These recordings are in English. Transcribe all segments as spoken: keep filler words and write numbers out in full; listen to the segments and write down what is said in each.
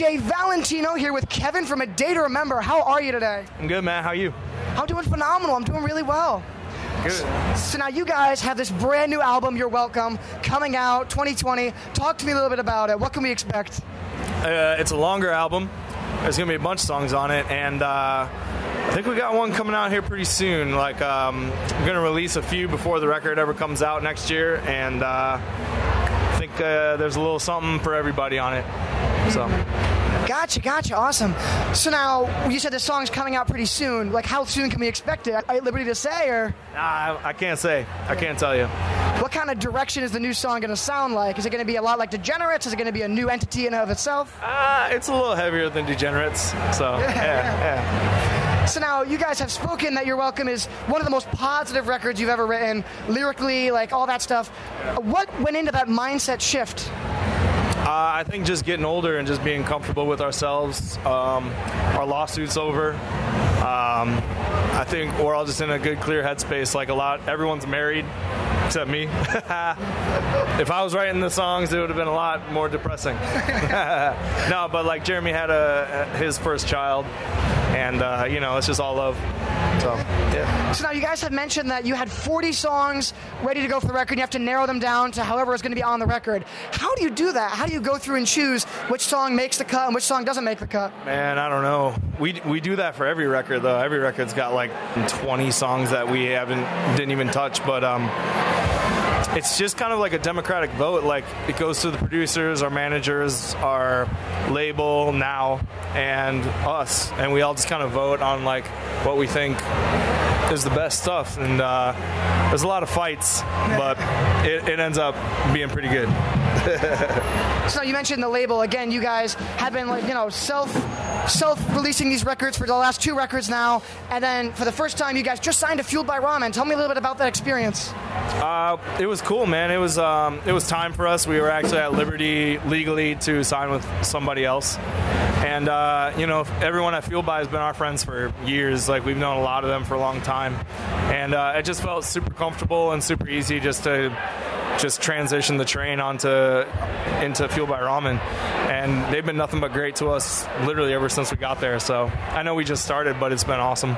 D J Valentino here with Kevin from A Day to Remember. How are you today? I'm good, man. How are you? I'm doing phenomenal. I'm doing really well. Good. So now you guys have this brand new album, You're Welcome, coming out twenty twenty. Talk to me a little bit about it. What can we expect? Uh, it's a longer album. There's going to be a bunch of songs on it, and uh, I think we got one coming out here pretty soon. Like, um, I'm going to release a few before the record ever comes out next year, and uh, I think uh, there's a little something for everybody on it. So. Gotcha, gotcha, awesome. So now, you said the song's coming out pretty soon. Like, how soon can we expect it? Are you at liberty to say, or? Nah, I can't say. I can't tell you. What kind of direction is the new song going to sound like? Is it going to be a lot like Degenerates? Is it going to be a new entity in and of itself? Uh, it's a little heavier than Degenerates, so, yeah, yeah. yeah. So now, you guys have spoken that You're Welcome is one of the most positive records you've ever written, lyrically, like, all that stuff. Yeah. What went into that mindset shift? Uh, I think just getting older and just being comfortable with ourselves. Um, our lawsuit's over. Um, I think we're all just in a good, clear headspace. Like a lot, everyone's married except me. If I was writing the songs, it would have been a lot more depressing. No, but like Jeremy had a his first child, and uh, you know, it's just all love. So, yeah. So now you guys have mentioned that you had forty songs ready to go for the record. You have to narrow them down to however is going to be on the record. How do you do that? How do you go through and choose which song makes the cut and which song doesn't make the cut? Man, I don't know. We we do that for every record, though. Every record's got like twenty songs that we haven't didn't even touch, but um, it's just kind of like a democratic vote. Like it goes to the producers, our managers, our label now, and us, and we all just kind of vote on like what we think is the best stuff. And uh, there's a lot of fights, but it, it ends up being pretty good. So you mentioned the label again. You guys have been like you know self self releasing these records for the last two records now, and then for the first time you guys just signed to Fueled by Ramen. Tell me a little bit about that experience. Uh, it was cool, man. It was um, it was time for us. We were actually at liberty legally to sign with somebody else. And, uh, you know, everyone at Fueled By has been our friends for years. Like, we've known a lot of them for a long time. And uh, it just felt super comfortable and super easy just to just transition the train onto into Fueled By Ramen. And they've been nothing but great to us literally ever since we got there. So I know we just started, but it's been awesome.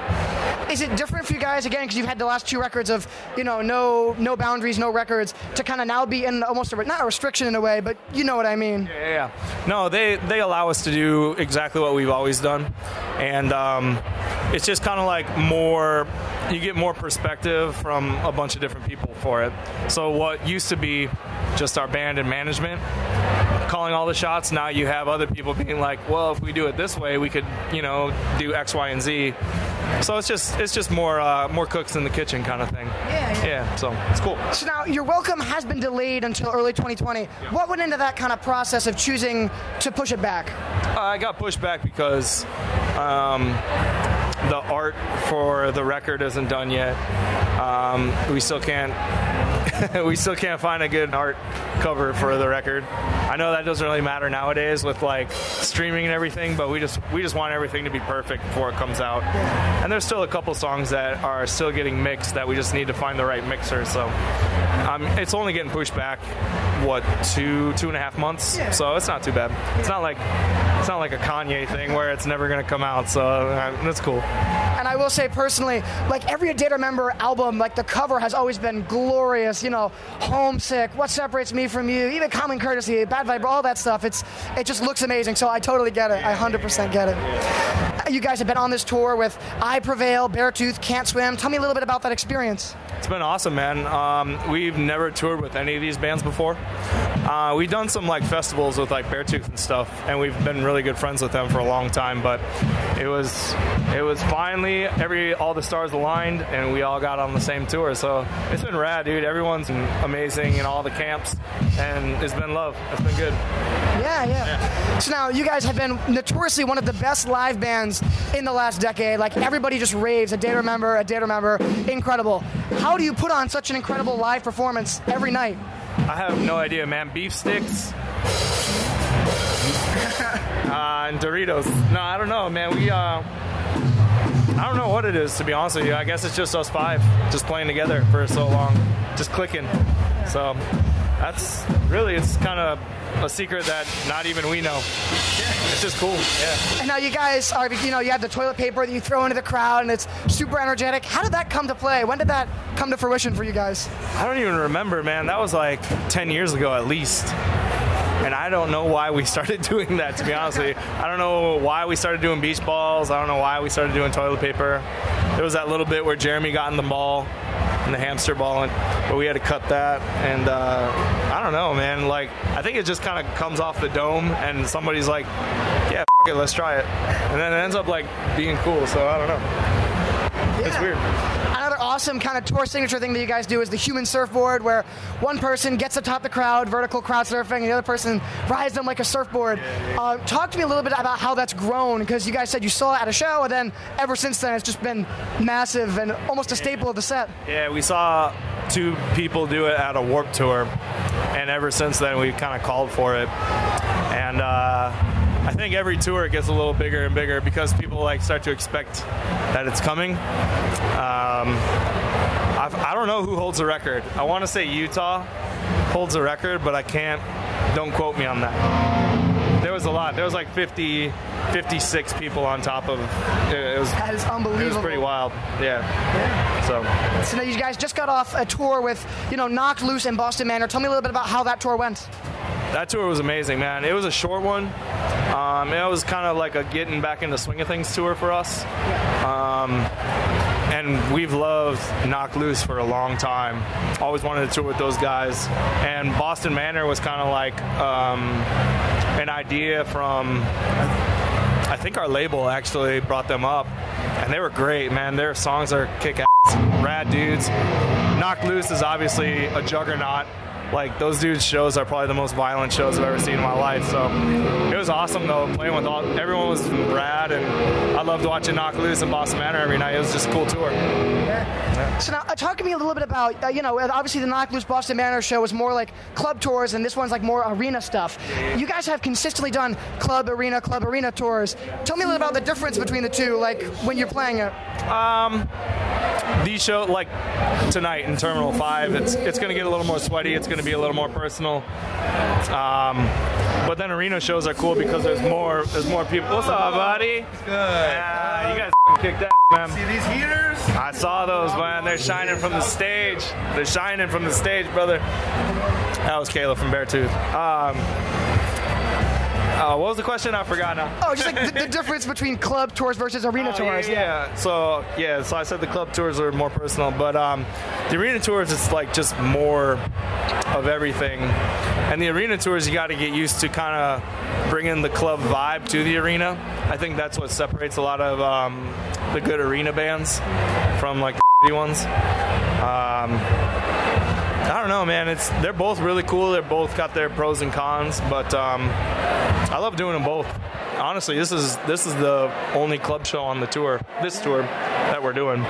Is it different for you guys, again, because you've had the last two records of, you know, no no boundaries, no records, to kind of now be in almost, a, not a restriction in a way, but you know what I mean. Yeah, yeah, yeah. No, they, they allow us to do exactly what we've always done. And um, it's just kind of like more, you get more perspective from a bunch of different people for it. So what used to be just our band and management calling all the shots, now you have other people being like, well, if we do it this way, we could, you know, do X, Y, and Z. So it's just it's just more uh, more cooks in the kitchen kind of thing. Yeah, yeah. Yeah, so it's cool. So now, You're Welcome has been delayed until early twenty twenty. Yeah. What went into that kind of process of choosing to push it back? Uh, I got pushed back because um, the art for the record isn't done yet. Um, we still can't we still can't find a good art cover for the record. I know that doesn't really matter nowadays with like streaming and everything, but we just we just want everything to be perfect before it comes out. Yeah. And there's still a couple songs that are still getting mixed that we just need to find the right mixer. So um, it's only getting pushed back what two two and a half months. Yeah. So it's not too bad. Yeah. It's not like it's not like a Kanye thing where it's never gonna come out. So uh, that's cool. And I will say personally, like every Day to Remember album, like the cover has always been glorious, you know, Homesick, What Separates Me From You, even Common Courtesy, Bad Vibe, all that stuff. It's It just looks amazing, so I totally get it. I one hundred percent get it. You guys have been on this tour with I Prevail, Beartooth, Can't Swim. Tell me a little bit about that experience. It's been awesome, man. Um, we've never toured with any of these bands before. Uh, we've done some like festivals with like Beartooth and stuff, and we've been really good friends with them for a long time, but it was it was finally Every all the stars aligned, and we all got on the same tour. So it's been rad, dude. Everyone's amazing in all the camps, and it's been love. It's been good. Yeah, yeah, yeah. So now you guys have been notoriously one of the best live bands in the last decade. Like everybody just raves. A Day to Remember, A Day to Remember, incredible. How do you put on such an incredible live performance every night? I have no idea, man. Beef sticks. uh, and Doritos. No, I don't know, man. We uh. I don't know what it is, to be honest with you. I guess it's just us five, just playing together for so long, just clicking. So that's really, it's kind of a secret that not even we know. Yeah. It's just cool. Yeah. And now you guys are, you know, you have the toilet paper that you throw into the crowd, and it's super energetic. How did that come to play? When did that come to fruition for you guys? I don't even remember, man. That was like ten years ago at least. And I don't know why we started doing that, to be honest with you. I don't know why we started doing beach balls. I don't know why we started doing toilet paper. There was that little bit where Jeremy got in the ball, and the hamster ball, and, but we had to cut that. And uh, I don't know, man. Like, I think it just kind of comes off the dome, and somebody's like, yeah, f- it, let's try it. And then it ends up, like, being cool. So I don't know. Yeah. It's weird. Awesome kind of tour signature thing that you guys do is the human surfboard, where one person gets atop the crowd, vertical crowd surfing, and the other person rides them like a surfboard. Yeah, yeah. Uh, talk to me a little bit about how that's grown, because you guys said you saw it at a show, and then ever since then it's just been massive and almost a yeah. staple of the set. Yeah, we saw two people do it at a Warp Tour, and ever since then we've kind of called for it. And uh I think every tour it gets a little bigger and bigger because people like start to expect that it's coming. Um, I've, I don't know who holds the record. I want to say Utah holds the record, but I can't. Don't quote me on that. There was a lot. There was like fifty, fifty-six people on top of it. It was, that is unbelievable. It was pretty wild. Yeah. yeah. So. So now you guys just got off a tour with, you know, Knocked Loose and Boston Manor. Tell me a little bit about how that tour went. That tour was amazing, man. It was a short one. Um, it was kind of like a getting back into swing of things tour for us. Um, and we've loved Knocked Loose for a long time. Always wanted to tour with those guys. And Boston Manor was kind of like um, an idea from, I think our label actually brought them up. And they were great, man. Their songs are kick-ass, rad dudes. Knocked Loose is obviously a juggernaut. Like, those dudes' shows are probably the most violent shows I've ever seen in my life. So it was awesome, though, playing with all, everyone was rad, and I loved watching Knocked Loose and Boston Manor every night. It was just a cool tour. Yeah. Yeah. So now, talk to me a little bit about, uh, you know, obviously the Knocked Loose Boston Manor show was more like club tours, and this one's like more arena stuff. Yeah. You guys have consistently done club, arena, club, arena tours. Tell me a little about the difference between the two, like, when you're playing it. Um... The show, like tonight in Terminal five, it's it's going to get a little more sweaty. It's going to be a little more personal. Um, but then arena shows are cool because there's more there's more people. What's up, buddy? It's good. Uh, you guys kicked ass, man. See these heaters? I saw those, man. They're shining from the stage. They're shining from the stage, brother. That was Kayla from Beartooth. Um... Uh, what was the question? I forgot now. Oh, just like the, the difference between club tours versus arena uh, tours. Yeah, yeah. yeah, so yeah, so I said the club tours are more personal, but um, the arena tours it's like just more of everything. And the arena tours you got to get used to kind of bringing the club vibe to the arena. I think that's what separates a lot of um, the good arena bands from like the shitty ones. Um, I don't know, man. It's they're both really cool. They're both got their pros and cons, but um, I love doing them both. Honestly, this is this is the only club show on the tour, this tour, that we're doing.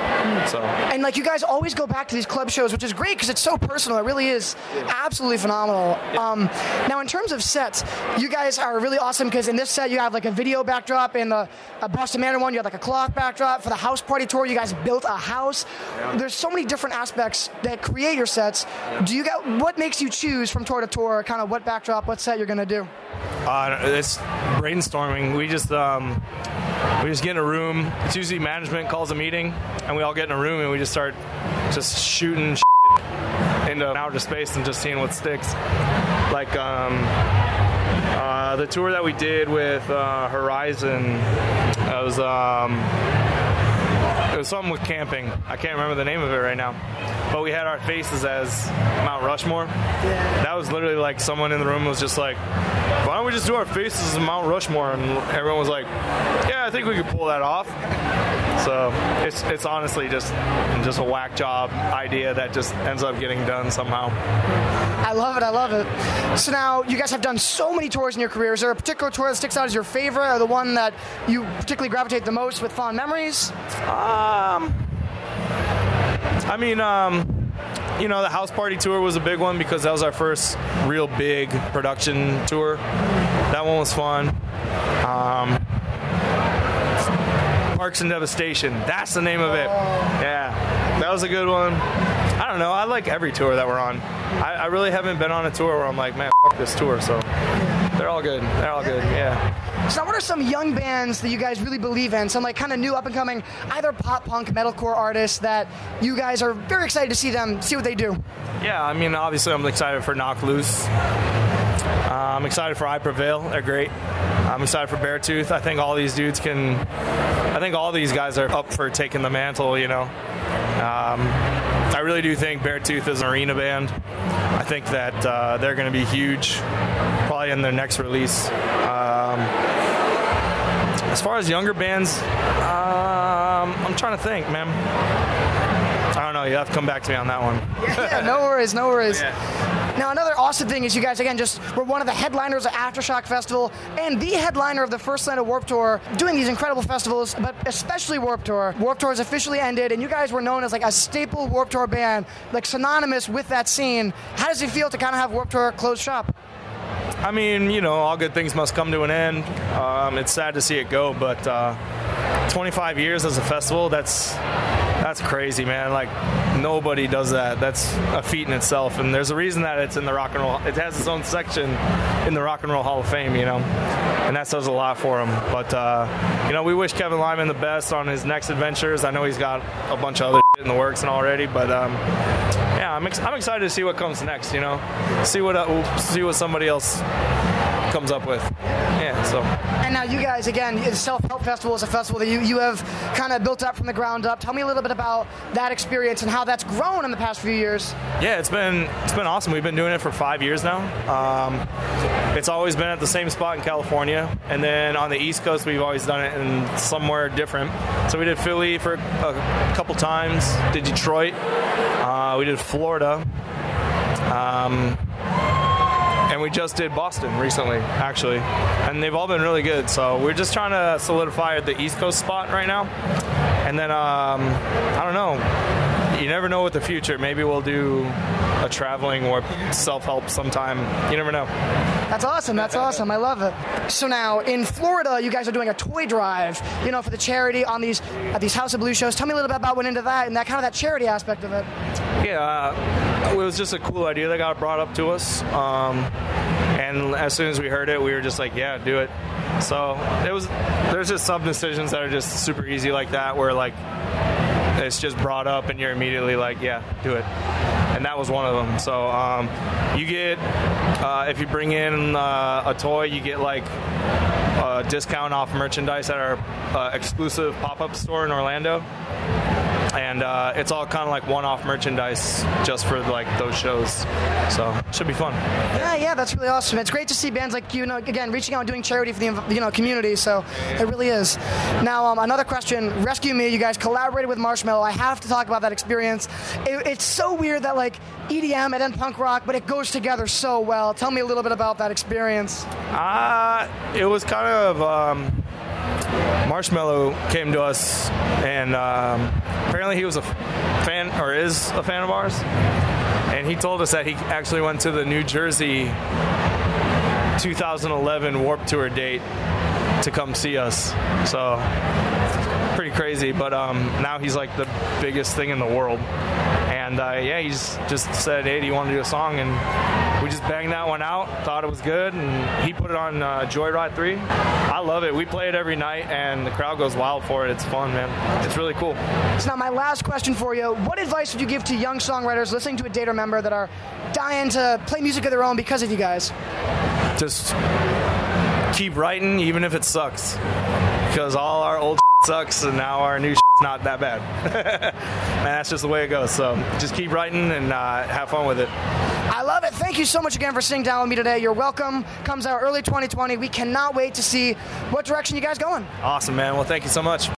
So. And like you guys always go back to these club shows, which is great because it's so personal. It really is yeah. absolutely phenomenal. Yeah. Um, now, in terms of sets, you guys are really awesome because in this set you have like a video backdrop in the a Boston Manor one. You have like a clock backdrop for the house party tour. You guys built a house. Yeah. There's so many different aspects that create your sets. Yeah. Do you got what makes you choose from tour to tour? Kind of what backdrop, what set you're gonna do? Uh, it's brainstorming. We just um, we just get in a room. It's usually management calls a meeting, and we all get in a room and we just start just shooting shit into outer space and just seeing what sticks. Like um, uh, the tour that we did with uh, Horizon, it was um, it was something with camping. I can't remember the name of it right now, but we had our faces as Mount Rushmore. Yeah. That was literally like someone in the room was just like, why don't we just do our faces in Mount Rushmore? And everyone was like, yeah, I think we could pull that off. So it's it's honestly just just a whack job idea that just ends up getting done somehow. I love it. I love it. So now you guys have done so many tours in your career. Is there a particular tour that sticks out as your favorite or the one that you particularly gravitate the most with fond memories? Um, I mean, um... You know, the house party tour was a big one because that was our first real big production tour. That one was fun. Um, Parks and Devastation, that's the name of it. Yeah, that was a good one. I don't know. I like every tour that we're on. I, I really haven't been on a tour where I'm like, man, fuck this tour. So they're all good. They're all good. Yeah. So what are some young bands that you guys really believe in? Some like kind of new up and coming, either pop punk, metalcore artists that you guys are very excited to see them, see what they do. Yeah. I mean, obviously I'm excited for Knocked Loose. Uh, I'm excited for I Prevail. They're great. I'm excited for Beartooth. I think all these dudes can, I think all these guys are up for taking the mantle, you know. Um, I really do think Beartooth is an arena band. I think that uh, they're going to be huge, probably in their next release. Um, as far as younger bands, um, I'm trying to think, man. I don't know. You have to come back to me on that one. Yeah, yeah no worries, no worries. Yeah. Now, another awesome thing is you guys, again, just were one of the headliners of Aftershock Festival and the headliner of the first night of Warp Tour, doing these incredible festivals, but especially Warp Tour. Warp Tour has officially ended, and you guys were known as like a staple Warp Tour band, like synonymous with that scene. How does it feel to kind of have Warp Tour close shop? I mean, you know, all good things must come to an end. Um, it's sad to see it go, but uh, twenty-five years as a festival, that's... That's crazy, man. Like, nobody does that. That's a feat in itself. And there's a reason that it's in the Rock and Roll. It has its own section in the Rock and Roll Hall of Fame, you know. And that says a lot for him. But, uh, you know, we wish Kevin Lyman the best on his next adventures. I know he's got a bunch of other shit in the works and already. But, um, yeah, I'm, ex- I'm excited to see what comes next, you know. See what uh, see what somebody else comes up with. Yeah, so. And now you guys, again, Self Help Festival is a festival that you, you have kind of built up from the ground up. Tell me a little bit about that experience and how that's grown in the past few years. Yeah, it's been it's been awesome. We've been doing it for five years now. Um, it's always been at the same spot in California. And then on the East Coast, we've always done it in somewhere different. So we did Philly for a couple times, did Detroit, uh, we did Florida. Um, And we just did Boston recently, actually. And they've all been really good. So we're just trying to solidify the East Coast spot right now. And then, um, I don't know. You never know what the future. Maybe we'll do a traveling or self-help sometime. You never know. That's awesome. That's awesome. I love it. So now in Florida, you guys are doing a toy drive, you know, for the charity on these uh, these House of Blue shows. Tell me a little bit about what went into that and that kind of that charity aspect of it. Yeah, uh, it was just a cool idea that got brought up to us. Um, and as soon as we heard it, we were just like, yeah, do it. So it was. There's just some decisions that are just super easy like that where like it's just brought up and you're immediately like, yeah, do it. And that was one of them. So um, you get, uh, if you bring in uh, a toy, you get like a discount off merchandise at our uh, exclusive pop-up store in Orlando. And uh, it's all kind of like one-off merchandise just for like those shows. So it should be fun. Yeah, yeah, that's really awesome. It's great to see bands like, you know, again, reaching out and doing charity for the, you know, community. So it really is. Now, um, another question. Rescue Me, you guys collaborated with Marshmello. I have to talk about that experience. It, it's so weird that like E D M and then punk rock, but it goes together so well. Tell me a little bit about that experience. Uh, it was kind of... Um Marshmello came to us, and um, apparently he was a fan, or is a fan of ours, and he told us that he actually went to the New Jersey twenty eleven Warp Tour date to come see us, so pretty crazy, but um, now he's like the biggest thing in the world. And uh, yeah, he's just said, hey, do you want to do a song? And we just banged that one out, thought it was good, and he put it on uh, Joyride three. I love it. We play it every night, and the crowd goes wild for it. It's fun, man. It's really cool. So now my last question for you. What advice would you give to young songwriters listening to A Day to Remember that are dying to play music of their own because of you guys? Just keep writing, even if it sucks, because all our old sucks, and now our new not that bad. Man, that's just the way it goes. So just keep writing and uh, have fun with it. I love it. Thank you so much again for sitting down with me today. You're Welcome comes out early twenty twenty. We cannot wait to see what direction you guys going. Awesome, man. Well, thank you so much.